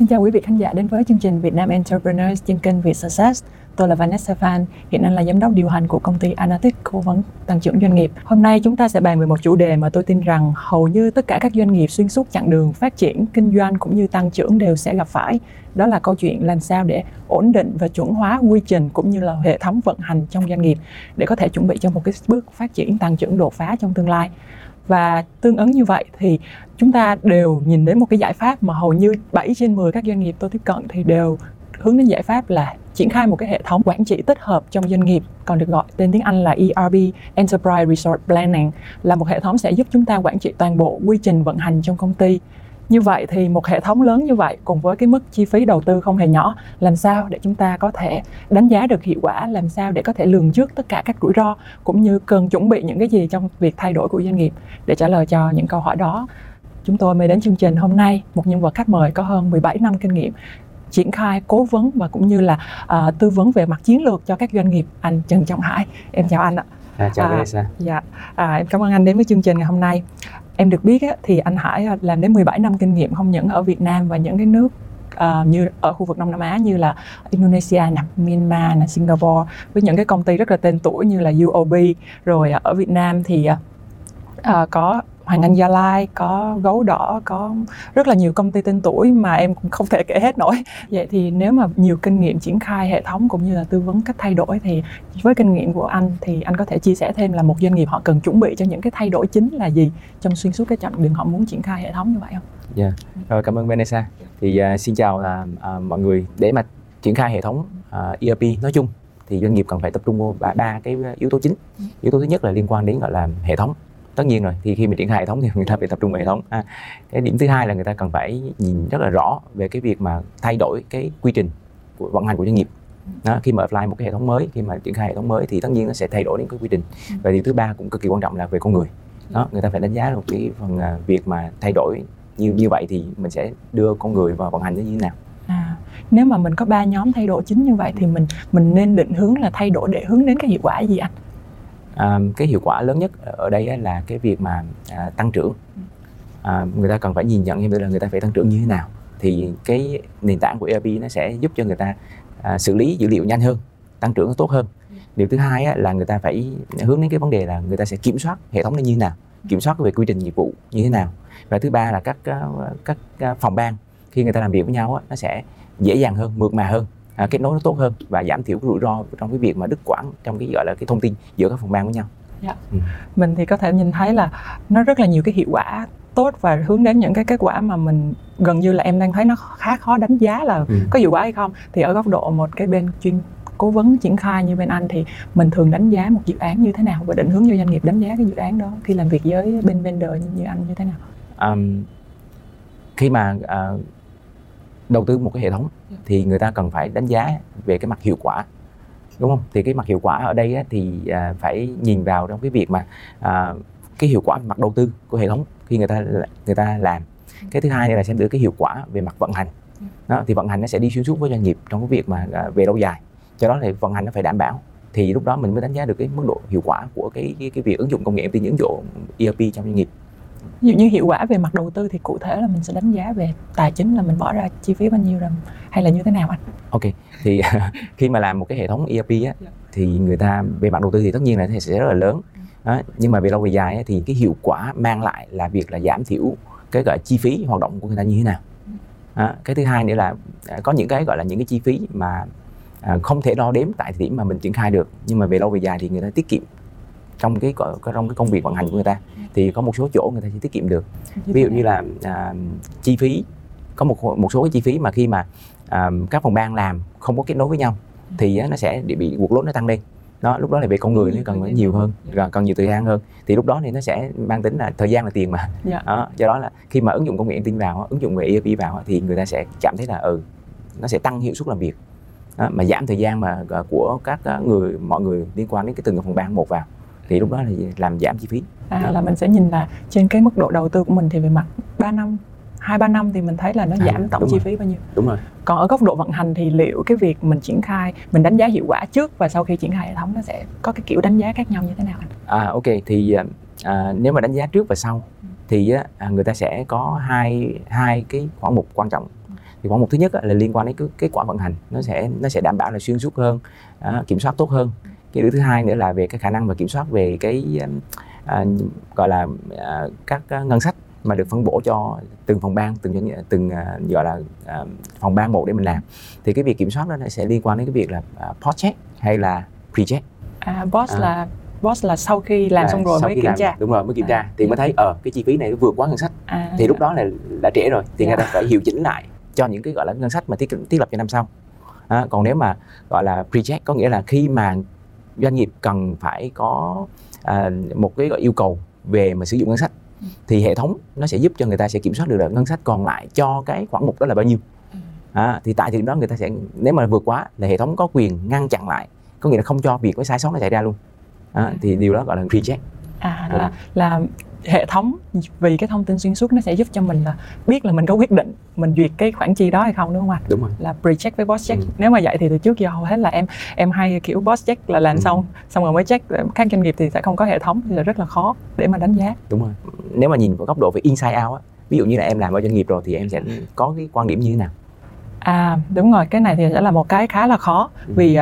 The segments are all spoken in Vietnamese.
Xin chào quý vị khán giả đến với chương trình Vietnam Entrepreneurs trên kênh Viet Success. Tôi là Vanessa Phan, hiện đang là giám đốc điều hành của công ty Analytic, cố vấn tăng trưởng doanh nghiệp. Hôm nay chúng ta sẽ bàn về một chủ đề mà tôi tin rằng hầu như tất cả các doanh nghiệp xuyên suốt chặng đường phát triển, kinh doanh cũng như tăng trưởng đều sẽ gặp phải. Đó là câu chuyện làm sao để ổn định và chuẩn hóa quy trình cũng như là hệ thống vận hành trong doanh nghiệp để có thể chuẩn bị cho một cái bước phát triển tăng trưởng đột phá trong tương lai. Và tương ứng như vậy thì chúng ta đều nhìn đến một cái giải pháp mà hầu như 7 trên 10 các doanh nghiệp tôi tiếp cận thì đều hướng đến giải pháp là triển khai một cái hệ thống quản trị tích hợp trong doanh nghiệp, còn được gọi tên tiếng Anh là ERP, Enterprise Resource Planning, là một hệ thống sẽ giúp chúng ta quản trị toàn bộ quy trình vận hành trong công ty. Như vậy thì một hệ thống lớn như vậy cùng với cái mức chi phí đầu tư không hề nhỏ, làm sao để chúng ta có thể đánh giá được hiệu quả, làm sao để có thể lường trước tất cả các rủi ro cũng như cần chuẩn bị những cái gì trong việc thay đổi của doanh nghiệp. Để trả lời cho những câu hỏi đó, chúng tôi mới đến chương trình hôm nay một nhân vật khách mời có hơn 17 năm kinh nghiệm triển khai, cố vấn và cũng như là tư vấn về mặt chiến lược cho các doanh nghiệp, anh Trần Trọng Hải. Em chào anh ạ. Chào Vanessa. Em cảm ơn anh đến với chương trình ngày hôm nay. Em được biết thì anh Hải làm đến 17 năm kinh nghiệm không những ở Việt Nam và những cái nước như ở khu vực Đông Nam Á như là Indonesia, Myanmar, Singapore, với những cái công ty rất là tên tuổi như là UOB. Rồi ở Việt Nam thì có Hoàng Anh Gia Lai, có Gấu Đỏ, có rất là nhiều công ty tên tuổi mà em cũng không thể kể hết nổi. Vậy thì nếu mà nhiều kinh nghiệm triển khai hệ thống cũng như là tư vấn cách thay đổi thì với kinh nghiệm của anh thì anh có thể chia sẻ thêm là một doanh nghiệp họ cần chuẩn bị cho những cái thay đổi chính là gì trong xuyên suốt cái chặng đường họ muốn triển khai hệ thống như vậy không? Dạ, rồi cảm ơn Vanessa. Thì xin chào mọi người. Để mà triển khai hệ thống ERP nói chung thì doanh nghiệp cần phải tập trung vào ba cái yếu tố chính. Yếu tố thứ nhất là liên quan đến gọi là hệ thống. Tất nhiên rồi, thì khi mình triển khai hệ thống thì người ta phải tập trung vào hệ thống. Cái điểm thứ hai là người ta cần phải nhìn rất là rõ về cái việc mà thay đổi cái quy trình của vận hành của doanh nghiệp. Đó, khi mà apply một cái hệ thống mới, khi mà triển khai hệ thống mới thì tất nhiên nó sẽ thay đổi đến cái quy trình. Và điều thứ ba cũng cực kỳ quan trọng là về con người. Đó, người ta phải đánh giá được cái phần việc mà thay đổi như vậy thì mình sẽ đưa con người vào vận hành như thế nào. Nếu mà mình có ba nhóm thay đổi chính như vậy thì mình nên định hướng là thay đổi để hướng đến cái hiệu quả gì anh? Cái hiệu quả lớn nhất ở đây là cái việc mà tăng trưởng. Người ta cần phải nhìn nhận như là người ta phải tăng trưởng như thế nào thì cái nền tảng của ERP nó sẽ giúp cho người ta xử lý dữ liệu nhanh hơn, tăng trưởng nó tốt hơn. Điều thứ hai là người ta phải hướng đến cái vấn đề là người ta sẽ kiểm soát hệ thống nó như thế nào, kiểm soát về quy trình nghiệp vụ như thế nào. Và thứ ba là các phòng ban khi người ta làm việc với nhau nó sẽ dễ dàng hơn, mượt mà hơn, kết nối nó tốt hơn và giảm thiểu rủi ro trong cái việc mà đứt quãng trong cái gọi là cái thông tin giữa các phòng ban với nhau. Mình thì có thể nhìn thấy là nó rất là nhiều cái hiệu quả tốt và hướng đến những cái kết quả mà mình gần như là em đang thấy nó khá khó đánh giá là có hiệu quả hay không. Thì ở góc độ một cái bên chuyên cố vấn triển khai như bên anh thì mình thường đánh giá một dự án như thế nào và định hướng cho doanh nghiệp đánh giá cái dự án đó khi làm việc với bên vendor như anh như thế nào? Khi mà đầu tư một cái hệ thống thì người ta cần phải đánh giá về cái mặt hiệu quả, đúng không? Thì cái mặt hiệu quả ở đây thì phải nhìn vào trong cái việc mà cái hiệu quả mặt đầu tư của hệ thống khi người ta làm. Cái thứ hai là xem được cái hiệu quả về mặt vận hành. Đó, thì vận hành nó sẽ đi xuyên suốt với doanh nghiệp trong cái việc mà về lâu dài. Do đó thì vận hành nó phải đảm bảo. Thì lúc đó mình mới đánh giá được cái mức độ hiệu quả của cái việc ứng dụng công nghệ thông tin, ứng dụng ERP trong doanh nghiệp. Ví dụ như hiệu quả về mặt đầu tư thì cụ thể là mình sẽ đánh giá về tài chính là mình bỏ ra chi phí bao nhiêu rồi hay là như thế nào anh? Ok, thì khi mà làm một cái hệ thống ERP thì người ta về mặt đầu tư thì tất nhiên là sẽ rất là lớn. Đó, nhưng mà về lâu về dài thì cái hiệu quả mang lại là việc là giảm thiểu cái gọi chi phí hoạt động của người ta như thế nào. Đó, cái thứ hai nữa là có những cái gọi là những cái chi phí mà không thể đo đếm tại thời điểm mà mình triển khai được, nhưng mà về lâu về dài thì người ta tiết kiệm trong cái công việc vận hành của người ta. Thì có một số chỗ người ta sẽ tiết kiệm được, ví dụ như là chi phí, có một số cái chi phí mà khi mà các phòng ban làm không có kết nối với nhau thì nó sẽ bị workload nó tăng lên. Đó, lúc đó là về con người nó cần nhiều hơn, cần nhiều thời gian hơn, thì lúc đó thì nó sẽ mang tính là thời gian là tiền mà. Đó, do đó là khi mà ứng dụng công nghệ thông tin vào, ứng dụng về ERP vào thì người ta sẽ cảm thấy là nó sẽ tăng hiệu suất làm việc. Đó, mà giảm thời gian mà của mọi người liên quan đến cái từng phòng ban một vào. Thì lúc đó thì làm giảm chi phí. Là mình sẽ nhìn là trên cái mức độ đầu tư của mình thì về mặt 3 năm, 2-3 năm thì mình thấy là nó giảm tổng chi phí bao nhiêu. Đúng rồi. Còn ở góc độ vận hành thì liệu cái việc mình triển khai, mình đánh giá hiệu quả trước và sau khi triển khai hệ thống nó sẽ có cái kiểu đánh giá khác nhau như thế nào anh? Ok, thì nếu mà đánh giá trước và sau thì người ta sẽ có hai cái khoản mục quan trọng. Thì khoảng một thứ nhất là liên quan đến kết quả vận hành, nó sẽ đảm bảo là xuyên suốt hơn, kiểm soát tốt hơn. Cái điều thứ hai nữa là về cái khả năng và kiểm soát về cái gọi là các ngân sách mà được phân bổ cho từng phòng ban, từng gọi là phòng ban một để mình làm. Thì cái việc kiểm soát đó sẽ liên quan đến cái việc là post-check hay là pre-check. Boss là sau khi làm xong rồi mới kiểm tra. Đúng rồi, mới kiểm tra. Thì mới thấy cái chi phí này nó vượt quá ngân sách. Thì lúc đó là đã trễ rồi. Thì người ta phải điều chỉnh lại cho những cái gọi là ngân sách mà thiết lập cho năm sau. Còn nếu mà gọi là pre-check có nghĩa là khi mà doanh nghiệp cần phải có một cái gọi yêu cầu về mà sử dụng ngân sách thì hệ thống nó sẽ giúp cho người ta sẽ kiểm soát được là ngân sách còn lại cho cái khoản mục đó là bao nhiêu. Thì tại thời điểm đó người ta sẽ, nếu mà vượt quá là hệ thống có quyền ngăn chặn lại, có nghĩa là không cho việc cái sai sót nó xảy ra luôn. Thì điều đó gọi là pre-check. Là hệ thống vì cái thông tin xuyên suốt nó sẽ giúp cho mình là biết là mình có quyết định mình duyệt cái khoản chi đó hay không, đúng không ạ? Đúng rồi. Là pre-check với post-check. Nếu mà vậy thì từ trước giờ hầu hết là em hay kiểu post-check là làm xong rồi mới check. Các doanh nghiệp thì sẽ không có hệ thống thì là rất là khó để mà đánh giá. Đúng rồi. Nếu mà nhìn vào góc độ về inside out á, ví dụ như là em làm ở doanh nghiệp rồi thì em sẽ có cái quan điểm như thế nào? Đúng rồi, cái này thì sẽ là một cái khá là khó. Vì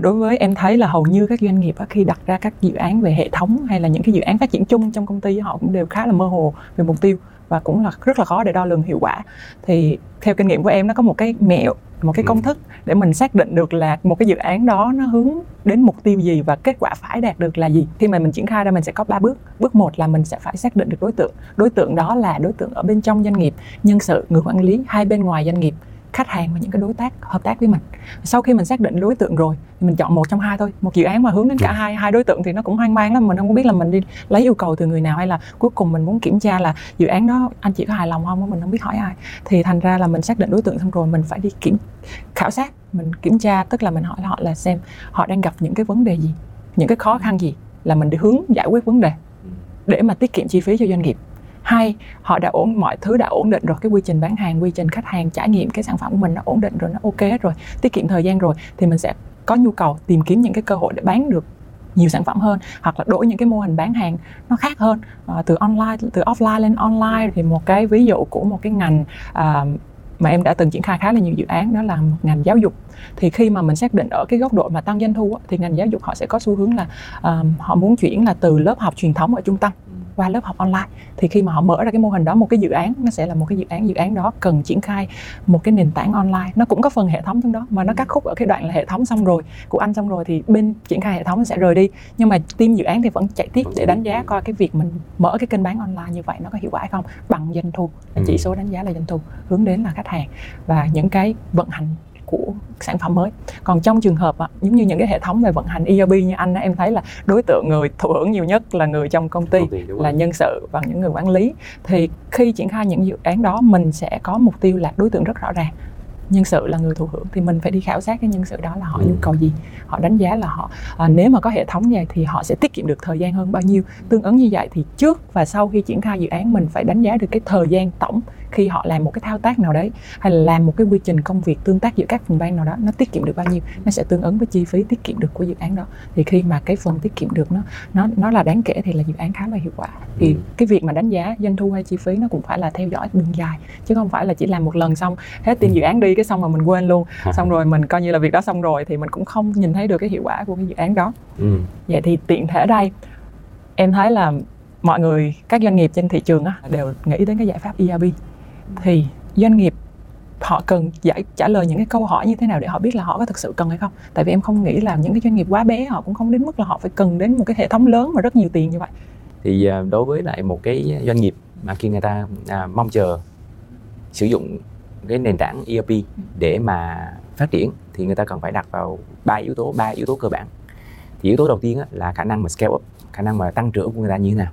đối với em thấy là hầu như các doanh nghiệp khi đặt ra các dự án về hệ thống hay là những cái dự án phát triển chung trong công ty, họ cũng đều khá là mơ hồ về mục tiêu và cũng là rất là khó để đo lường hiệu quả. Thì theo kinh nghiệm của em, nó có một cái mẹo, một cái công thức để mình xác định được là một cái dự án đó nó hướng đến mục tiêu gì và kết quả phải đạt được là gì. Khi mà mình triển khai ra mình sẽ có 3 bước. Bước 1 là mình sẽ phải xác định được đối tượng. Đối tượng đó là đối tượng ở bên trong doanh nghiệp, nhân sự, người quản lý hay bên ngoài doanh nghiệp, khách hàng và những cái đối tác hợp tác với mình. Sau khi mình xác định đối tượng rồi thì mình chọn một trong hai thôi. Một dự án mà hướng đến cả hai đối tượng thì nó cũng hoang mang lắm, mình không có biết là mình đi lấy yêu cầu từ người nào hay là cuối cùng mình muốn kiểm tra là dự án đó anh chị có hài lòng không, mình không biết hỏi ai. Thì thành ra là mình xác định đối tượng xong rồi mình phải đi khảo sát, mình kiểm tra, tức là mình hỏi họ là xem họ đang gặp những cái vấn đề gì, những cái khó khăn gì, là mình đi hướng giải quyết vấn đề để mà tiết kiệm chi phí cho doanh nghiệp. Hai, họ đã mọi thứ đã ổn định rồi, cái quy trình bán hàng, quy trình khách hàng, trải nghiệm cái sản phẩm của mình nó ổn định rồi, nó ok rồi, tiết kiệm thời gian rồi, thì mình sẽ có nhu cầu tìm kiếm những cái cơ hội để bán được nhiều sản phẩm hơn, hoặc là đổi những cái mô hình bán hàng nó khác hơn, từ online, từ offline lên online. Thì một cái ví dụ của một cái ngành mà em đã từng triển khai khá là nhiều dự án đó là ngành giáo dục. Thì khi mà mình xác định ở cái góc độ mà tăng doanh thu thì ngành giáo dục họ sẽ có xu hướng là họ muốn chuyển là từ lớp học truyền thống ở trung tâm qua lớp học online. Thì khi mà họ mở ra cái mô hình đó, một cái dự án nó sẽ là một cái dự án đó cần triển khai một cái nền tảng online, nó cũng có phần hệ thống trong đó mà nó cắt khúc ở cái đoạn là hệ thống xong rồi của anh xong rồi thì bên triển khai hệ thống nó sẽ rời đi, nhưng mà team dự án thì vẫn chạy tiếp để đánh giá coi cái việc mình mở cái kênh bán online như vậy nó có hiệu quả hay không, bằng doanh thu, chỉ số đánh giá là doanh thu, hướng đến là khách hàng và những cái vận hành của sản phẩm mới. Còn trong trường hợp giống như những cái hệ thống về vận hành ERP như anh, em thấy là đối tượng người thụ hưởng nhiều nhất là người trong công ty là nhân sự và những người quản lý. Thì khi triển khai những dự án đó mình sẽ có mục tiêu là đối tượng rất rõ ràng, nhân sự là người thụ hưởng, thì mình phải đi khảo sát cái nhân sự đó là họ nhu cầu gì, họ đánh giá là họ nếu mà có hệ thống như vậy thì họ sẽ tiết kiệm được thời gian hơn bao nhiêu. Tương ứng như vậy thì trước và sau khi triển khai dự án mình phải đánh giá được cái thời gian tổng khi họ làm một cái thao tác nào đấy hay là làm một cái quy trình công việc tương tác giữa các phòng ban nào đó, nó tiết kiệm được bao nhiêu, nó sẽ tương ứng với chi phí tiết kiệm được của dự án đó. Thì khi mà cái phần tiết kiệm được nó là đáng kể thì là dự án khá là hiệu quả. Thì cái việc mà đánh giá doanh thu hay chi phí nó cũng phải là theo dõi đường dài, chứ không phải là chỉ làm một lần xong hết team dự án đi cái xong mà mình quên luôn, xong rồi mình coi như là việc đó xong rồi thì mình cũng không nhìn thấy được cái hiệu quả của cái dự án đó. Vậy thì tiện thể đây em thấy là mọi người, các doanh nghiệp trên thị trường đều nghĩ đến cái giải pháp ERP. Thì doanh nghiệp họ cần trả lời những cái câu hỏi như thế nào để họ biết là họ có thực sự cần hay không? Tại vì em không nghĩ là những cái doanh nghiệp quá bé họ cũng không đến mức là họ phải cần đến một cái hệ thống lớn mà rất nhiều tiền như vậy. Thì đối với lại một cái doanh nghiệp mà khi người ta mong chờ sử dụng cái nền tảng ERP để mà phát triển thì người ta cần phải đặt vào ba yếu tố cơ bản. Thì yếu tố đầu tiên là khả năng mà scale up, khả năng mà tăng trưởng của người ta như thế nào.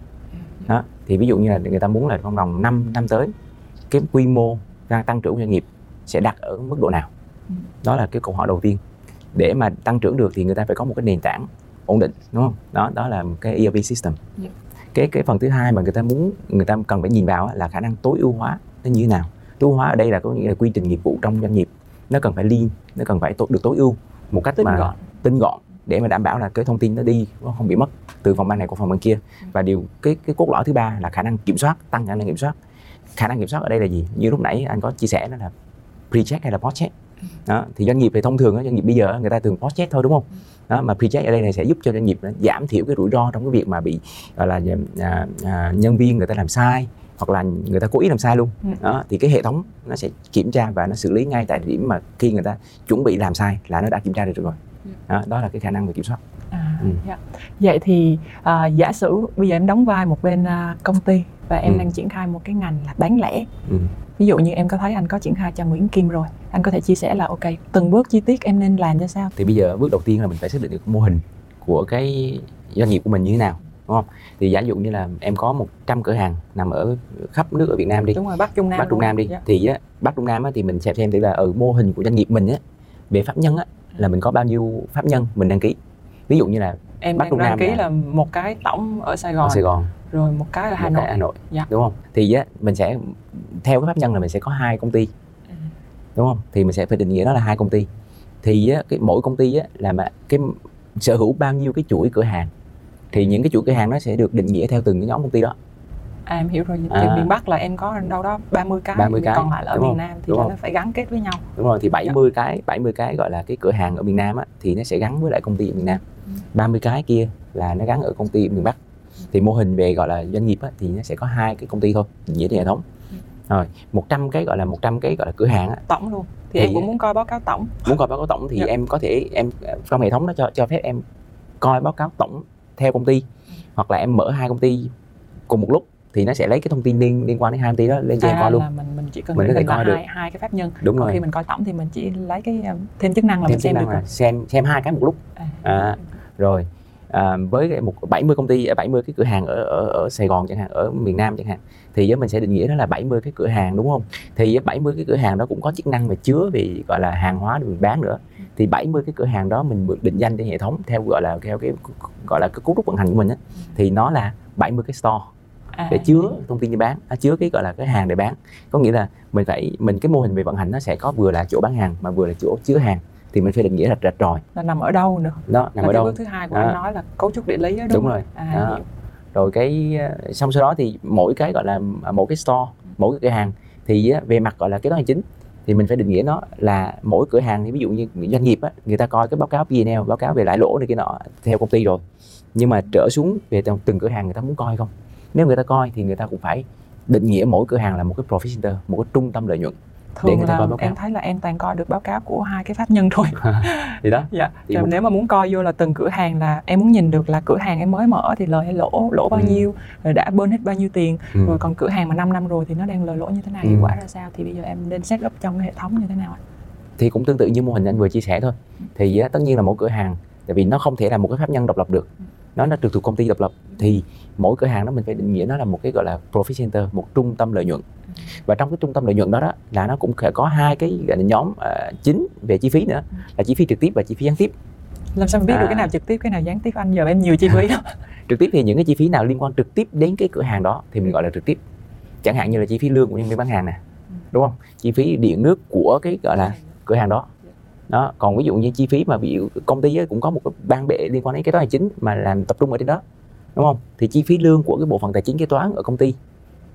Đó. Thì ví dụ như là người ta muốn là trong vòng 5 năm tới cái quy mô tăng trưởng của doanh nghiệp sẽ đặt ở mức độ nào. Đó là cái câu hỏi đầu tiên. Để mà tăng trưởng được thì người ta phải có một cái nền tảng ổn định, đúng không? Đó là cái ERP system. Cái phần thứ hai mà người ta cần phải nhìn vào là khả năng tối ưu hóa nó như thế nào. Tối ưu hóa ở đây là có nghĩa là quy trình nghiệp vụ trong doanh nghiệp nó cần phải lean, nó cần phải được tối ưu một cách mà tinh gọn để mà đảm bảo là cái thông tin nó đi nó không bị mất từ phòng ban này qua phòng ban kia. Và điều cái cốt lõi thứ ba là khả năng kiểm soát, tăng khả năng kiểm soát. Khả năng kiểm soát ở đây là gì? Như lúc nãy anh có chia sẻ đó là pre-check hay là post-check. Đó, thì doanh nghiệp thì thông thường doanh nghiệp bây giờ người ta thường post-check thôi đúng không? Đó, mà pre-check ở đây này sẽ giúp cho doanh nghiệp giảm thiểu cái rủi ro trong cái việc mà bị gọi là nhân viên người ta làm sai hoặc là người ta cố ý làm sai luôn. Đó, thì cái hệ thống nó sẽ kiểm tra và nó xử lý ngay tại điểm mà khi người ta chuẩn bị làm sai là nó đã kiểm tra được rồi. Đó, đó là cái khả năng về kiểm soát. Vậy thì giả sử bây giờ em đóng vai một bên công ty và em đang triển khai một cái ngành là bán lẻ. Ví dụ như em có thấy anh có triển khai cho Nguyễn Kim rồi, anh có thể chia sẻ là ok, từng bước chi tiết em nên làm cho sao? Thì bây giờ bước đầu tiên là mình phải xác định được mô hình của cái doanh nghiệp của mình như thế nào, đúng không? Thì giả dụ như là em có 100 cửa hàng nằm ở khắp nước ở Việt Nam đi. Đúng rồi, Bắc Trung Nam đi. Yeah. Thì Bắc Trung Nam thì mình sẽ xem thử là ở mô hình của doanh nghiệp mình về pháp nhân là mình có bao nhiêu pháp nhân mình đăng ký. Ví dụ như là em Bắc Trung Nam là một cái tổng ở Sài Gòn. Rồi một cái ở Hà Nội. Dạ. Đúng không? Thì mình sẽ theo cái pháp nhân là mình sẽ có 2 công ty. Đúng không? Thì mình sẽ phải định nghĩa đó là 2 công ty. Thì cái mỗi công ty là mà cái sở hữu bao nhiêu cái chuỗi cửa hàng. Thì những cái chuỗi cửa hàng nó sẽ được định nghĩa theo từng cái nhóm công ty đó. À, em hiểu rồi. Thì miền Bắc là em có đâu đó 30 cái. Còn lại là ở miền Nam thì nó phải gắn kết với nhau. Đúng rồi, thì 70 cái gọi là cái cửa hàng ở miền Nam thì nó sẽ gắn với lại công ty ở miền Nam. 30 cái kia là nó gắn ở công ty miền Bắc. Thì mô hình về gọi là doanh nghiệp thì nó sẽ có 2 cái công ty thôi, nghĩa là hệ thống. Rồi, 100 cái cửa hàng tổng luôn. Thì em cũng muốn coi báo cáo tổng. Muốn coi báo cáo tổng thì em có thể em trong hệ thống nó cho phép em coi báo cáo tổng theo công ty hoặc là em mở 2 công ty cùng một lúc thì nó sẽ lấy cái thông tin liên quan đến 2 công ty đó lên cho em coi luôn. Là mình chỉ cần mình coi được 2 cái pháp nhân. Đúng rồi. Khi mình coi tổng thì mình chỉ lấy cái thêm chức năng là mình xem được. Xem 2 cái một lúc. Rồi. Với một 70 cái cửa hàng ở Sài Gòn chẳng hạn, ở miền Nam chẳng hạn, thì mình sẽ định nghĩa đó là 70 cái cửa hàng, đúng không? Thì 70 cái cửa hàng đó cũng có chức năng mà chứa về gọi là hàng hóa để mình bán nữa. Thì 70 cái cửa hàng đó mình được định danh trên hệ thống theo gọi là cái cú rút vận hành của mình thì nó là 70 cái store để chứa thông tin để bán, chứa cái gọi là cái hàng để bán. Có nghĩa là mình cái mô hình về vận hành nó sẽ có vừa là chỗ bán hàng mà vừa là chỗ chứa hàng. Thì mình phải định nghĩa rạch ròi là nằm ở đâu nữa. Đó, nằm ở đâu. Bước thứ 2 của anh nói là cấu trúc địa lý đó, đúng rồi. Rồi cái xong sau đó thì mỗi cái gọi là mỗi cái store, mỗi cái cửa hàng thì về mặt gọi là kế toán hành chính thì mình phải định nghĩa nó là mỗi cửa hàng thì ví dụ như doanh nghiệp người ta coi cái báo cáo P&L, báo cáo về lãi lỗ này kia nọ theo công ty rồi. Nhưng mà trở xuống về từng cửa hàng người ta muốn coi không? Nếu người ta coi thì người ta cũng phải định nghĩa mỗi cửa hàng là một cái profit center, một cái trung tâm lợi nhuận. Thường là em thấy là em toàn coi được báo cáo của 2 cái pháp nhân thôi. Thì đó. Dạ. Rồi nếu mà muốn coi vô là từng cửa hàng là em muốn nhìn được là cửa hàng em mới mở thì lời hay lỗ bao nhiêu, rồi đã burn hết bao nhiêu tiền, rồi còn cửa hàng mà 5 năm rồi thì nó đang lời lỗ như thế nào, hiệu quả ra sao, thì bây giờ em nên set up trong cái hệ thống như thế nào ạ? Thì cũng tương tự như mô hình anh vừa chia sẻ thôi. Thì tất nhiên là mỗi cửa hàng, tại vì nó không thể là một cái pháp nhân độc lập được. Nó trực thuộc công ty độc lập thì mỗi cửa hàng đó mình phải định nghĩa nó là một cái gọi là profit center, một trung tâm lợi nhuận. Và trong cái trung tâm lợi nhuận đó là nó cũng có 2 cái nhóm chính về chi phí nữa, là chi phí trực tiếp và chi phí gián tiếp. Làm sao mình biết được cái nào trực tiếp, cái nào gián tiếp anh? Giờ em nhiều chi phí lắm. Trực tiếp thì những cái chi phí nào liên quan trực tiếp đến cái cửa hàng đó thì mình gọi là trực tiếp. Chẳng hạn như là chi phí lương của nhân viên bán hàng nè, đúng không? Chi phí điện nước của cái gọi là cửa hàng đó. Đó, còn ví dụ như chi phí mà bị công ty cũng có một cái ban bệ liên quan đến kế toán tài chính mà làm tập trung ở trên đó, đúng không? Thì chi phí lương của cái bộ phận tài chính kế toán ở công ty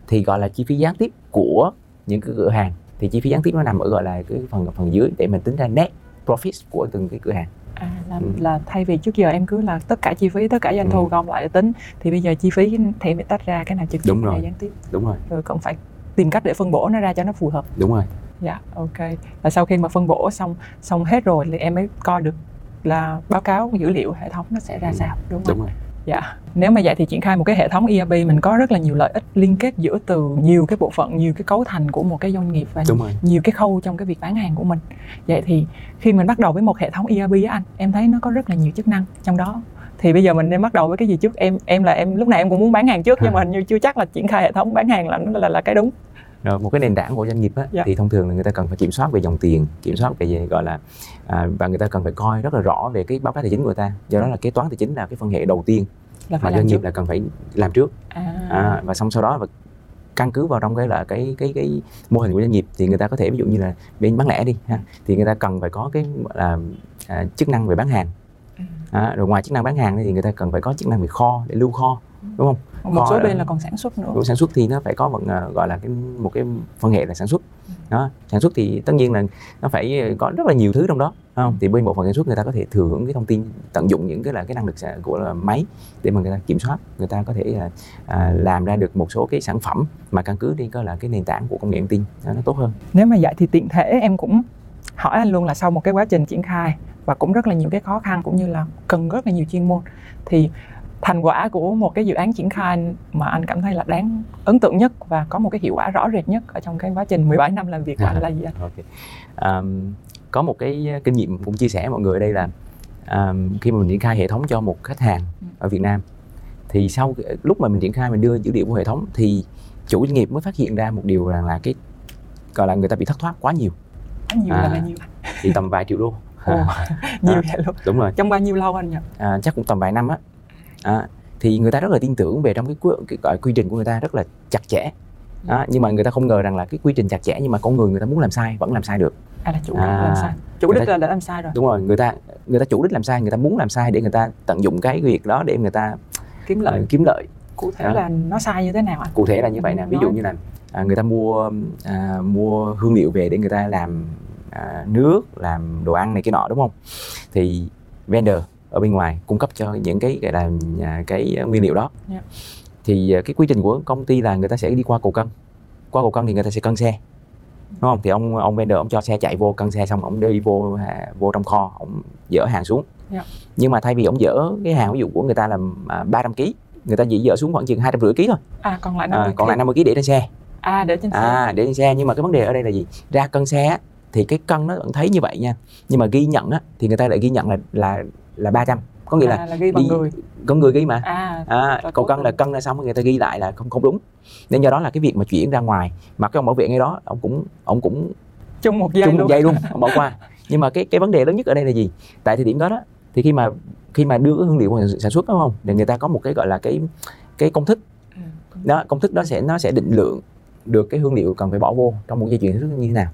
thì gọi là chi phí gián tiếp của những cái cửa hàng. Thì chi phí gián tiếp nó nằm ở gọi là cái phần dưới để mình tính ra net profit của từng cái cửa hàng. Là thay vì trước giờ em cứ là tất cả chi phí, tất cả doanh thu gom lại để tính, thì bây giờ chi phí thì mình tách ra cái nào trực tiếp, cái nào gián tiếp. Đúng rồi. Rồi còn phải tìm cách để phân bổ nó ra cho nó phù hợp. Đúng rồi. Dạ, ok. Và sau khi mà phân bổ xong hết rồi thì em mới coi được là báo cáo dữ liệu hệ thống nó sẽ ra sao, đúng không? Đúng rồi. Dạ. Nếu mà vậy thì triển khai một cái hệ thống ERP mình có rất là nhiều lợi ích liên kết giữa từ nhiều cái bộ phận, nhiều cái cấu thành của một cái doanh nghiệp và nhiều cái khâu trong cái việc bán hàng của mình. Vậy thì khi mình bắt đầu với một hệ thống ERP á anh, em thấy nó có rất là nhiều chức năng trong đó. Thì bây giờ mình nên bắt đầu với cái gì trước? Em lúc này em cũng muốn bán hàng trước nhưng mà hình như chưa chắc là triển khai hệ thống bán hàng là cái đúng. Rồi, một cái nền tảng của doanh nghiệp thì thông thường là người ta cần phải kiểm soát về dòng tiền, kiểm soát về gọi là và người ta cần phải coi rất là rõ về cái báo cáo tài chính của người ta. Do đó là kế toán tài chính là cái phân hệ đầu tiên mà doanh nghiệp là cần phải làm trước. Và xong sau đó và căn cứ vào trong cái mô hình của doanh nghiệp thì người ta có thể ví dụ như là bên bán lẻ đi thì người ta cần phải có cái là chức năng về bán hàng. Rồi ngoài chức năng bán hàng thì người ta cần phải có chức năng về kho để lưu kho. đúng không? Một số bên là còn sản xuất nữa. Sản xuất thì nó phải có gọi là một cái phân hệ là sản xuất. Đó, sản xuất thì tất nhiên là nó phải có rất là nhiều thứ trong đó, không? Thì bên bộ phận sản xuất người ta có thể thừa hưởng cái thông tin, tận dụng những cái năng lực của máy để mà người ta kiểm soát, người ta có thể làm ra được một số cái sản phẩm mà căn cứ đi coi là cái nền tảng của công nghệ thông tin nó tốt hơn. Nếu mà vậy thì tiện thể em cũng hỏi anh luôn là sau một cái quá trình triển khai và cũng rất là nhiều cái khó khăn cũng như là cần rất là nhiều chuyên môn, thì thành quả của một cái dự án triển khai mà anh cảm thấy là đáng ấn tượng nhất và có một cái hiệu quả rõ rệt nhất ở trong cái quá trình 17 năm làm việc của anh là gì anh? Okay. Có một cái kinh nghiệm cũng chia sẻ với mọi người ở đây là khi mà mình triển khai hệ thống cho một khách hàng ở Việt Nam, thì sau lúc mà mình triển khai, mình đưa dữ liệu của hệ thống thì chủ doanh nghiệp mới phát hiện ra một điều rằng là cái gọi là người ta bị thất thoát quá nhiều. Nhiều. Thì tầm vài triệu đô. Nhiều vậy luôn. Đúng rồi. Trong bao nhiêu lâu anh nhỉ? Chắc cũng tầm vài năm á. Thì người ta rất là tin tưởng về trong cái quy trình của người ta rất là chặt chẽ, nhưng mà người ta không ngờ rằng là cái quy trình chặt chẽ nhưng mà con người ta muốn làm sai vẫn làm sai được. Là chủ đích làm sai, chủ đích là đã làm sai rồi. Đúng rồi, người ta chủ đích làm sai, người ta muốn làm sai để người ta tận dụng cái việc đó để người ta kiếm lợi. Cụ thể là nó sai như thế nào ạ? Cụ thể là như vậy nè, ví dụ như là người ta mua hương liệu về để người ta làm nước, làm đồ ăn này kia nọ, đúng không? Thì vendor ở bên ngoài cung cấp cho những cái gọi là cái nguyên liệu đó, thì cái quy trình của công ty là người ta sẽ đi qua cầu cân, thì người ta sẽ cân xe, đúng không? Thì ông vendor ông cho xe chạy vô, cân xe xong ông đi vô trong kho, ông dỡ hàng xuống, nhưng mà thay vì ông dỡ cái hàng ví dụ của người ta là 300 kg, người ta chỉ dỡ xuống khoảng chừng 250 kg thôi, còn lại 50 kg để trên xe, để trên xe. Nhưng mà cái vấn đề ở đây là gì? Ra cân xe thì cái cân nó vẫn thấy như vậy nha, nhưng mà ghi nhận á, thì người ta lại ghi nhận là 300, có nghĩa là ghi bằng người, có người ghi mà cầu cân là cân ra xong người ta ghi lại là không đúng, nên do đó là cái việc mà chuyển ra ngoài mà cái ông bảo vệ ngay đó ông cũng chung một giây luôn ông bỏ qua. Nhưng mà cái vấn đề lớn nhất ở đây là gì? Tại thời điểm đó thì khi mà đưa cái hương liệu vào sản xuất, đúng không, thì người ta có một cái gọi là cái công thức đó, công thức đó nó sẽ định lượng được cái hương liệu cần phải bỏ vô trong một dây chuyền sản xuất như thế nào.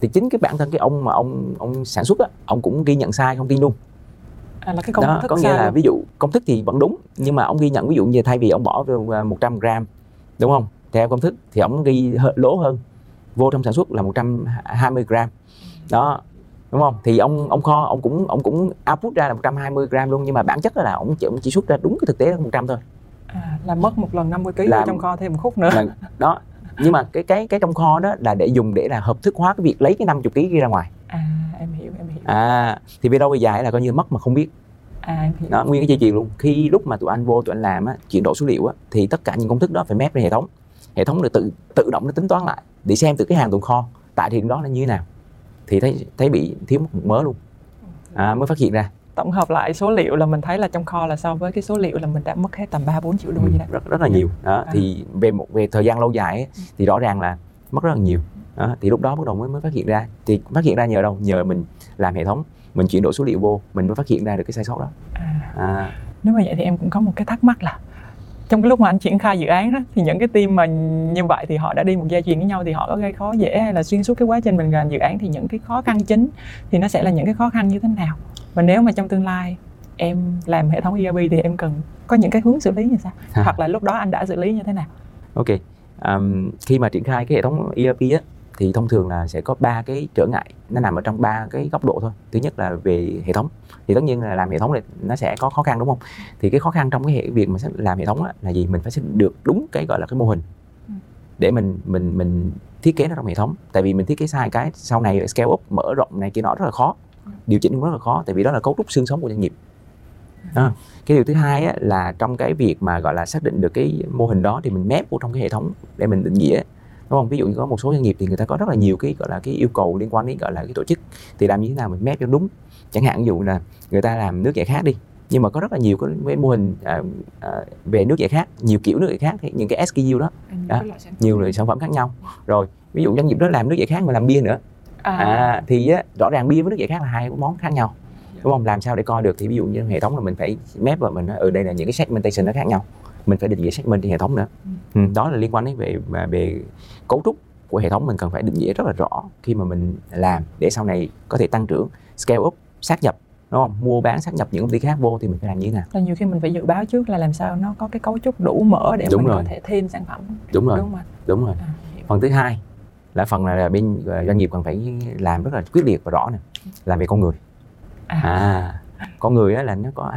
Thì chính cái bản thân cái ông mà ông sản xuất á, ông cũng ghi nhận sai không tin luôn. Là cái công đó, thức có nghĩa là ví dụ công thức thì vẫn đúng, nhưng mà ông ghi nhận ví dụ như thay vì ông bỏ 100 gram, đúng không, theo công thức thì ông ghi lỗ hơn, vô trong sản xuất là 120 gram đó, đúng không? Thì ông kho ông cũng output ra là 120 gram luôn, nhưng mà bản chất là ông chỉ xuất ra đúng cái thực tế là 100 thôi, là mất một lần 50 kg trong kho thêm một khúc nữa đó. Nhưng mà cái trong kho đó là để dùng để là hợp thức hóa cái việc lấy cái 50 kg kia ra ngoài. Em hiểu. Thì về đâu về dài là coi như mất mà không biết. Em hiểu. Đó, nguyên cái dây chuyền luôn. Khi lúc mà tụi anh vô tụi anh làm á, chuyển đổi số liệu á, thì tất cả những công thức đó phải map ra hệ thống. Hệ thống được tự động nó tính toán lại để xem từ cái hàng tồn kho tại thì đó là như thế nào. Thì thấy bị thiếu một mớ luôn. Mới phát hiện ra. Tổng hợp lại số liệu là mình thấy là trong kho là so với cái số liệu là mình đã mất hết tầm 3-4 triệu đô gì đó. Rất là nhiều. Đó, thì về thời gian lâu dài ấy, thì rõ ràng là mất rất là nhiều. Đó, thì lúc đó bắt đầu mới phát hiện ra. Thì phát hiện ra nhờ đâu? Nhờ mình làm hệ thống, mình chuyển đổi số liệu vô, mình mới phát hiện ra được cái sai sót đó. Nếu mà vậy thì em cũng có một cái thắc mắc là trong cái lúc mà anh triển khai dự án đó, thì những cái team mà như vậy thì họ đã đi một dây chuyền với nhau, thì họ có gây khó dễ hay là xuyên suốt cái quá trình mình làm dự án thì những cái khó khăn chính thì nó sẽ là những cái khó khăn như thế nào? Và nếu mà trong tương lai em làm hệ thống ERP thì em cần có những cái hướng xử lý như sao? Hoặc là lúc đó anh đã xử lý như thế nào? Ok, khi mà triển khai cái hệ thống ERP á, thì thông thường là sẽ có 3 cái trở ngại, nó nằm ở trong 3 cái góc độ thôi. Thứ nhất là về hệ thống, thì tất nhiên là làm hệ thống thì nó sẽ có khó khăn, đúng không? Thì cái khó khăn trong cái việc mà làm hệ thống là gì? Mình phải sẽ được đúng cái gọi là cái mô hình để mình thiết kế nó trong hệ thống. Tại vì mình thiết kế sai cái sau này scale up, mở rộng này kia nọ rất là khó, điều chỉnh cũng rất là khó, tại vì đó là cấu trúc xương sống của doanh nghiệp. Cái điều thứ hai là trong cái việc mà gọi là xác định được cái mô hình đó thì mình map vô trong cái hệ thống để mình định nghĩa, đúng không? Ví dụ như có một số doanh nghiệp thì người ta có rất là nhiều cái gọi là cái yêu cầu liên quan đến gọi là cái tổ chức, thì làm như thế nào mình map cho đúng. Chẳng hạn ví dụ là người ta làm nước giải khát đi, nhưng mà có rất là nhiều cái mô hình về nước giải khát, nhiều kiểu nước giải khát, những cái SKU đó, nhiều loại sản phẩm khác nhau. Rồi ví dụ doanh nghiệp đó làm nước giải khát mà làm bia nữa, thì rõ ràng bia với nước giải khát là hai món khác nhau, đúng không? Làm sao để coi được? Thì ví dụ như hệ thống là mình phải map và mình nói đây là những cái segmentation nó khác nhau, mình phải định nghĩa segment trên hệ thống nữa. Đó là liên quan đến về cấu trúc của hệ thống, mình cần phải định nghĩa rất là rõ khi mà mình làm để sau này có thể tăng trưởng, scale up, sát nhập đúng không? Mua bán sáp nhập những công ty khác vô thì mình phải làm như thế nào? Là nhiều khi mình phải dự báo trước là làm sao nó có cái cấu trúc đủ mở để đúng mình rồi. Có thể thêm sản phẩm. Đúng rồi. Đúng rồi. À, phần thứ hai là phần là bên doanh nghiệp cần phải làm rất là quyết liệt và rõ nè, làm về con người. Con người á là nó có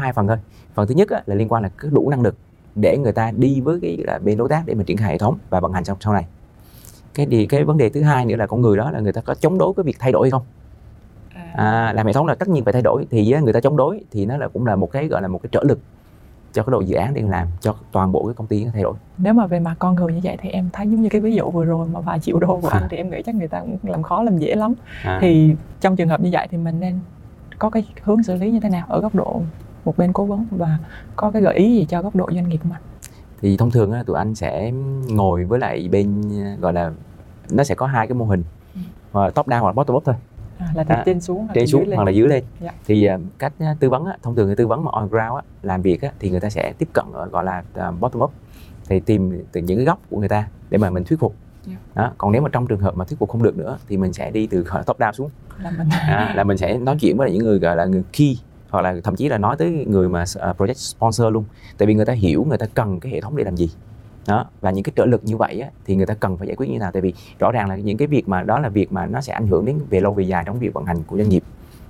hai phần thôi. Phần thứ nhất á là liên quan là cứ đủ năng lực để người ta đi với cái là bên đối tác để mình triển khai hệ thống và vận hành sau này. Cái vấn đề thứ hai nữa là con người đó là người ta có chống đối cái việc thay đổi hay không. Làm hệ thống là tất nhiên phải thay đổi, thì người ta chống đối thì nó là cũng là một cái gọi là một cái trở lực cho cái đội dự án để làm cho toàn bộ cái công ty nó thay đổi. Nếu mà về mặt con người như vậy thì em thấy giống như cái ví dụ vừa rồi mà vài triệu đô của anh thì em nghĩ chắc người ta cũng làm khó làm dễ lắm. Thì trong trường hợp như vậy thì mình nên có cái hướng xử lý như thế nào ở góc độ một bên cố vấn, và có cái gợi ý gì cho góc độ doanh nghiệp mình? Thì thông thường tụi anh sẽ ngồi với lại bên gọi là nó sẽ có hai cái mô hình, top down hoặc bottom up thôi. Là từ trên xuống, hoặc là dưới lên. Thì cách tư vấn thông thường người tư vấn mà on ground làm việc thì người ta sẽ tiếp cận gọi là bottom up, thì tìm từ những cái góc của người ta để mà mình thuyết phục. Đó. Còn nếu mà trong trường hợp mà thuyết phục không được nữa thì mình sẽ đi từ top down xuống, là mình sẽ nói chuyện với những người gọi là người key, hoặc là thậm chí là nói tới người mà project sponsor luôn, tại vì người ta hiểu người ta cần cái hệ thống để làm gì. Đó, và những cái trở lực như vậy thì người ta cần phải giải quyết như thế nào, tại vì rõ ràng là những cái việc mà đó là việc mà nó sẽ ảnh hưởng đến về lâu về dài trong việc vận hành của doanh nghiệp,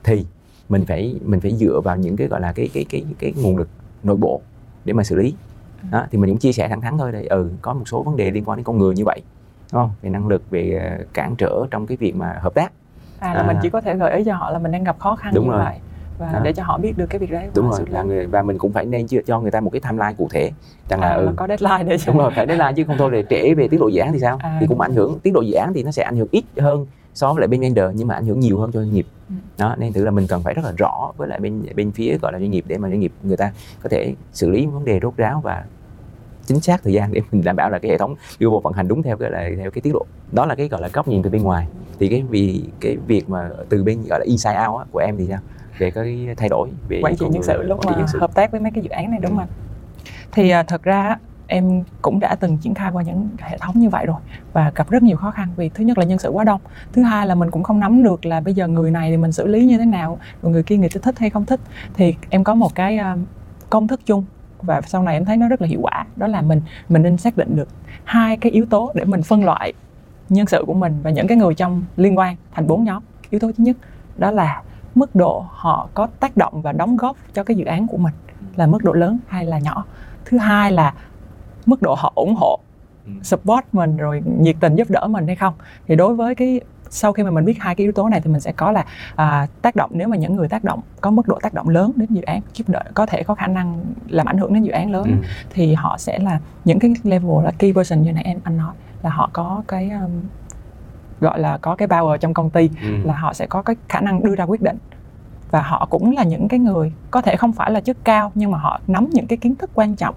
thì mình phải dựa vào những cái gọi là cái nguồn lực nội bộ để mà xử lý. Đó, thì mình cũng chia sẻ thẳng thắn thôi, đây có một số vấn đề liên quan đến con người như vậy, đúng không, về năng lực, về cản trở trong cái việc mà hợp tác. Là mình chỉ có thể gợi ý cho họ là mình đang gặp khó khăn đúng như rồi. Vậy và để cho họ biết được cái việc đấy. Đúng rồi, là người, và mình cũng phải nên cho người ta một cái timeline cụ thể rằng là có deadline để cho. Đúng rồi, phải deadline chứ không thôi để trễ về tiến độ dự án thì sao? Thì cũng ảnh hưởng, tiến độ dự án thì nó sẽ ảnh hưởng ít hơn so với lại bên vendor, nhưng mà ảnh hưởng nhiều hơn cho doanh nghiệp. Đó, nên thử là mình cần phải rất là rõ với lại bên phía gọi là doanh nghiệp, để mà doanh nghiệp người ta có thể xử lý vấn đề rốt ráo và chính xác thời gian, để mình đảm bảo là cái hệ thống đưa vào vận hành đúng theo theo cái tiết độ. Đó là cái gọi là góc nhìn từ bên ngoài. Thì cái việc mà từ bên gọi là inside out của em thì sao? Về cái thay đổi về quản trị nhân sự lúc mà hợp tác với mấy cái dự án này đúng không? Thì thật ra em cũng đã từng triển khai qua những hệ thống như vậy rồi và gặp rất nhiều khó khăn, vì thứ nhất là nhân sự quá đông, thứ hai là mình cũng không nắm được là bây giờ người này thì mình xử lý như thế nào, rồi người kia người ta thích hay không thích. Thì em có một cái công thức chung và sau này em thấy nó rất là hiệu quả, đó là mình nên xác định được hai cái yếu tố để mình phân loại nhân sự của mình và những cái người trong liên quan thành 4 nhóm. Yếu tố thứ nhất đó là mức độ họ có tác động và đóng góp cho cái dự án của mình, là mức độ lớn hay là nhỏ. Thứ hai là mức độ họ ủng hộ, support mình, rồi nhiệt tình giúp đỡ mình hay không. Thì đối với cái sau khi mà mình biết hai cái yếu tố này thì mình sẽ có là tác động, nếu mà những người tác động có mức độ tác động lớn đến dự án, giúp đỡ, có thể có khả năng làm ảnh hưởng đến dự án lớn, thì họ sẽ là những cái level là key person như nãy anh nói, là họ có cái gọi là có cái power trong công ty, là họ sẽ có cái khả năng đưa ra quyết định, và họ cũng là những cái người có thể không phải là chức cao nhưng mà họ nắm những cái kiến thức quan trọng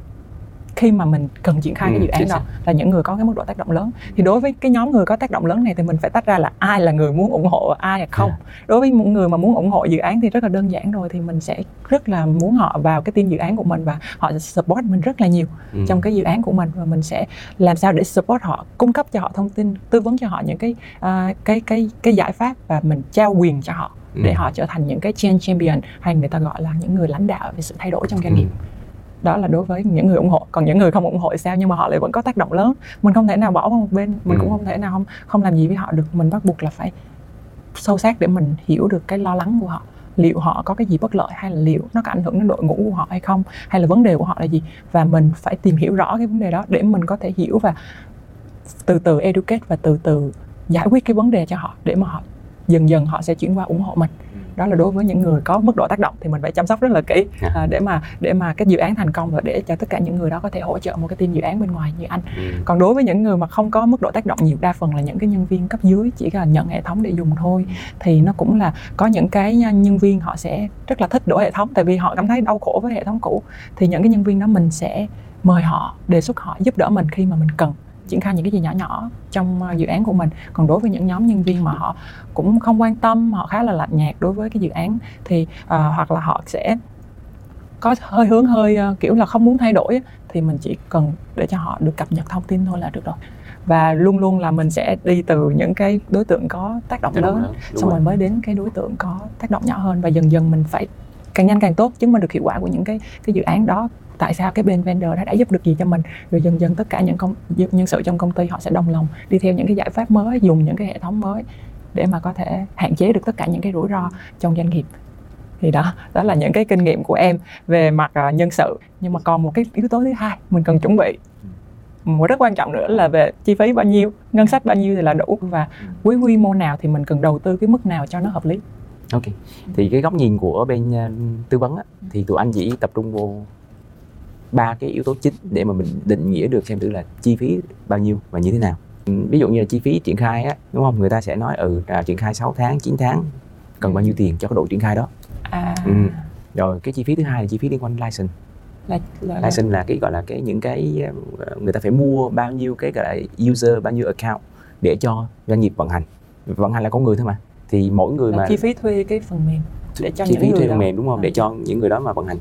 khi mà mình cần triển khai cái dự án đó, là những người có cái mức độ tác động lớn. Thì đối với cái nhóm người có tác động lớn này thì mình phải tách ra là ai là người muốn ủng hộ, ai là không. Đối với những người mà muốn ủng hộ dự án thì rất là đơn giản rồi, thì mình sẽ rất là muốn họ vào cái team dự án của mình và họ sẽ support mình rất là nhiều trong cái dự án của mình, và mình sẽ làm sao để support họ, cung cấp cho họ thông tin, tư vấn cho họ những cái giải pháp, và mình trao quyền cho họ để họ trở thành những cái change champion, hay người ta gọi là những người lãnh đạo về sự thay đổi trong doanh nghiệp. Đó là đối với những người ủng hộ. Còn những người không ủng hộ thì sao, nhưng mà họ lại vẫn có tác động lớn, mình không thể nào bỏ qua một bên, mình cũng không thể nào không làm gì với họ được. Mình bắt buộc là phải sâu sát để mình hiểu được cái lo lắng của họ, liệu họ có cái gì bất lợi, hay là liệu nó có ảnh hưởng đến đội ngũ của họ hay không, hay là vấn đề của họ là gì, và mình phải tìm hiểu rõ cái vấn đề đó để mình có thể hiểu và từ từ educate và từ từ giải quyết cái vấn đề cho họ, để mà họ dần dần họ sẽ chuyển qua ủng hộ mình. Đó là đối với những người có mức độ tác động thì mình phải chăm sóc rất là kỹ để mà cái dự án thành công, và để cho tất cả những người đó có thể hỗ trợ một cái team dự án bên ngoài như anh. Còn đối với những người mà không có mức độ tác động nhiều, đa phần là những cái nhân viên cấp dưới chỉ là nhận hệ thống để dùng thôi, thì nó cũng là có những cái nhân viên họ sẽ rất là thích đổi hệ thống tại vì họ cảm thấy đau khổ với hệ thống cũ, thì những cái nhân viên đó mình sẽ mời họ, đề xuất họ giúp đỡ mình khi mà mình cần triển khai những cái gì nhỏ nhỏ trong dự án của mình. Còn đối với những nhóm nhân viên mà họ cũng không quan tâm, họ khá là lạnh nhạt đối với cái dự án, thì hoặc là họ sẽ có hơi hướng hơi kiểu là không muốn thay đổi, thì mình chỉ cần để cho họ được cập nhật thông tin thôi là được rồi. và luôn luôn là mình sẽ đi từ những cái đối tượng có tác động lớn xong rồi mới đến cái đối tượng có tác động nhỏ hơn, và dần dần mình phải càng nhanh càng tốt chứng minh được hiệu quả của những cái dự án đó, tại sao cái bên vendor đã giúp được gì cho mình, rồi dần dần tất cả những nhân sự trong công ty họ sẽ đồng lòng đi theo những cái giải pháp mới, dùng những cái hệ thống mới để mà có thể hạn chế được tất cả những cái rủi ro trong doanh nghiệp. Thì đó là những cái kinh nghiệm của em về mặt nhân sự. Nhưng mà còn một cái yếu tố thứ hai mình cần chuẩn bị, một rất quan trọng nữa là về chi phí bao nhiêu, ngân sách bao nhiêu thì là đủ, và với quy mô nào thì mình cần đầu tư cái mức nào cho nó hợp lý. Ok, thì cái góc nhìn của bên tư vấn á, thì tụi anh chỉ tập trung vô ba cái yếu tố chính để mà mình định nghĩa được xem thử là chi phí bao nhiêu và như thế nào. Ví dụ như là chi phí triển khai á, đúng không? Người ta sẽ nói triển khai 6 tháng, 9 tháng cần bao nhiêu tiền cho cái độ triển khai đó. Rồi cái chi phí thứ hai là chi phí liên quan đến license. License là cái gọi là cái những cái người ta phải mua bao nhiêu cái gọi là user, bao nhiêu account để cho doanh nghiệp vận hành. Vận hành là con người thôi mà. Thì mỗi người là mà chi phí thuê cái phần mềm để cho những người đó, đúng không? Để cho những người đó mà vận hành.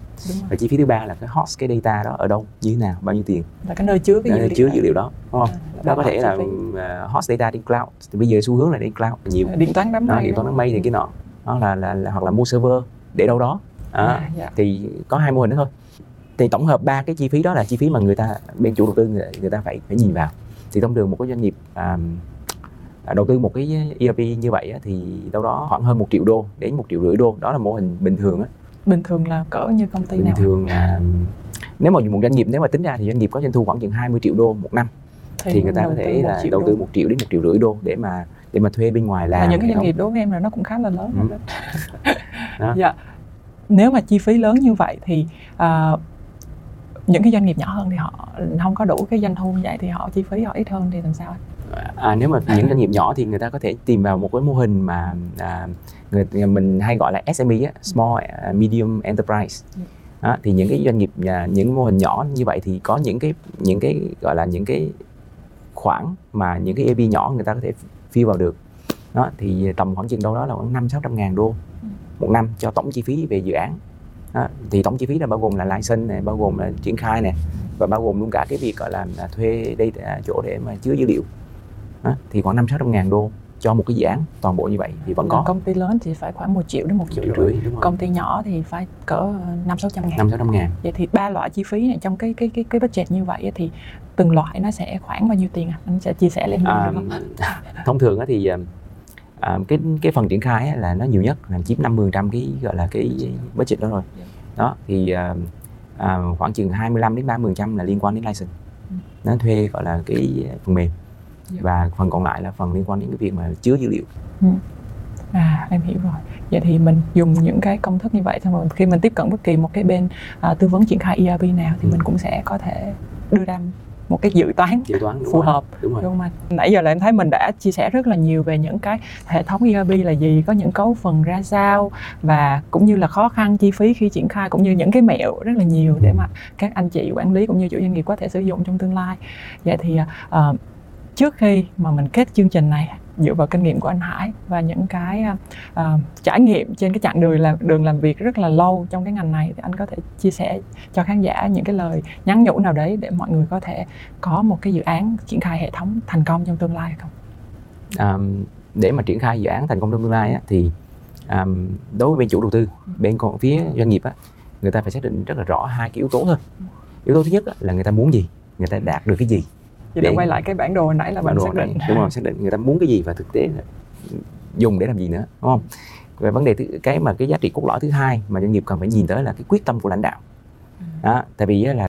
Và chi phí thứ ba là cái host, cái data đó ở đâu, như thế nào, bao nhiêu tiền, là cái nơi chứa dữ liệu đó, đúng không? Đó có thể là host data trên cloud. Thì bây giờ xu hướng là đến cloud nhiều, điện toán đám mây, thì cái nọ đó là hoặc là mua server để đâu đó. Thì có hai mô hình đó thôi. Thì tổng hợp ba cái chi phí đó là chi phí mà người ta, bên chủ đầu tư người ta phải nhìn vào. Thì thông thường một cái doanh nghiệp đầu tư một cái ERP như vậy á, thì đâu đó khoảng hơn $1 triệu đến $1,5 triệu, đó là mô hình bình thường á. Bình thường là cỡ như công ty nào? Bình thường là nếu mà một doanh nghiệp, nếu mà tính ra thì doanh nghiệp có doanh thu khoảng chừng $20 triệu một năm thì người ta có thể là đầu tư $1 triệu đến $1,5 triệu để mà thuê bên ngoài làm. Là những cái doanh nghiệp đối với em là nó cũng khá là lớn. Dạ. Nếu mà chi phí lớn như vậy thì những cái doanh nghiệp nhỏ hơn thì họ không có đủ cái doanh thu như vậy, thì họ chi phí họ ít hơn thì làm sao anh? Nếu mà những doanh nghiệp nhỏ thì người ta có thể tìm vào một cái mô hình mà mình hay gọi là SME, Small Medium Enterprise. Thì những cái doanh nghiệp, những mô hình nhỏ như vậy thì có những cái gọi là những cái khoản mà những cái EB nhỏ người ta có thể fill vào được. Đó, thì tầm khoảng chừng đâu đó là khoảng 500-600 ngàn đô một năm cho tổng chi phí về dự án. Thì tổng chi phí là bao gồm là license này, bao gồm là triển khai này, và bao gồm luôn cả cái việc gọi là thuê đây chỗ để mà chứa dữ liệu. Thì khoảng 500-600 ngàn đô cho một cái dự án toàn bộ như vậy thì vẫn có. Công ty lớn thì phải khoảng $1 triệu đến $1,5 triệu, công ty nhỏ thì phải cỡ 500-600 ngàn. Vậy thì ba loại chi phí này trong cái budget như vậy thì từng loại nó sẽ khoảng bao nhiêu tiền à? Anh sẽ chia sẻ lên được không? Thông thường thì cái phần triển khai là nó nhiều nhất, là chiếm 50% cái gọi là cái budget đó rồi. Đó thì khoảng chừng 25-30% là liên quan đến license, nó thuê gọi là cái phần mềm. Và phần còn lại là phần liên quan đến cái việc mà chứa dữ liệu. Em hiểu rồi. Vậy thì mình dùng những cái công thức như vậy, xong rồi khi mình tiếp cận bất kỳ một cái bên tư vấn triển khai ERP nào thì mình cũng sẽ có thể đưa ra một cái dự toán phù hợp, đúng không? Nãy giờ là em thấy mình đã chia sẻ rất là nhiều về những cái hệ thống ERP là gì, có những cấu phần ra sao, và cũng như là khó khăn chi phí khi triển khai, cũng như những cái mẹo rất là nhiều để mà các anh chị quản lý cũng như chủ doanh nghiệp có thể sử dụng trong tương lai. Vậy thì trước khi mà mình kết chương trình này, dựa vào kinh nghiệm của anh Hải và những cái trải nghiệm trên cái chặng đường làm việc rất là lâu trong cái ngành này, thì anh có thể chia sẻ cho khán giả những cái lời nhắn nhủ nào đấy để mọi người có thể có một cái dự án triển khai hệ thống thành công trong tương lai không? Để mà triển khai dự án thành công trong tương lai á, thì đối với bên chủ đầu tư, bên còn phía doanh nghiệp á, người ta phải xác định rất là rõ hai cái yếu tố thôi. Yếu tố thứ nhất á, là người ta muốn gì, người ta đạt được cái gì. Để quay lại cái bản đồ hồi nãy là mình xác định. Đúng rồi, xác định người ta muốn cái gì và thực tế dùng để làm gì nữa, đúng không? Về vấn đề cái giá trị cốt lõi thứ hai mà doanh nghiệp cần phải nhìn tới là cái quyết tâm của lãnh đạo. Tại vì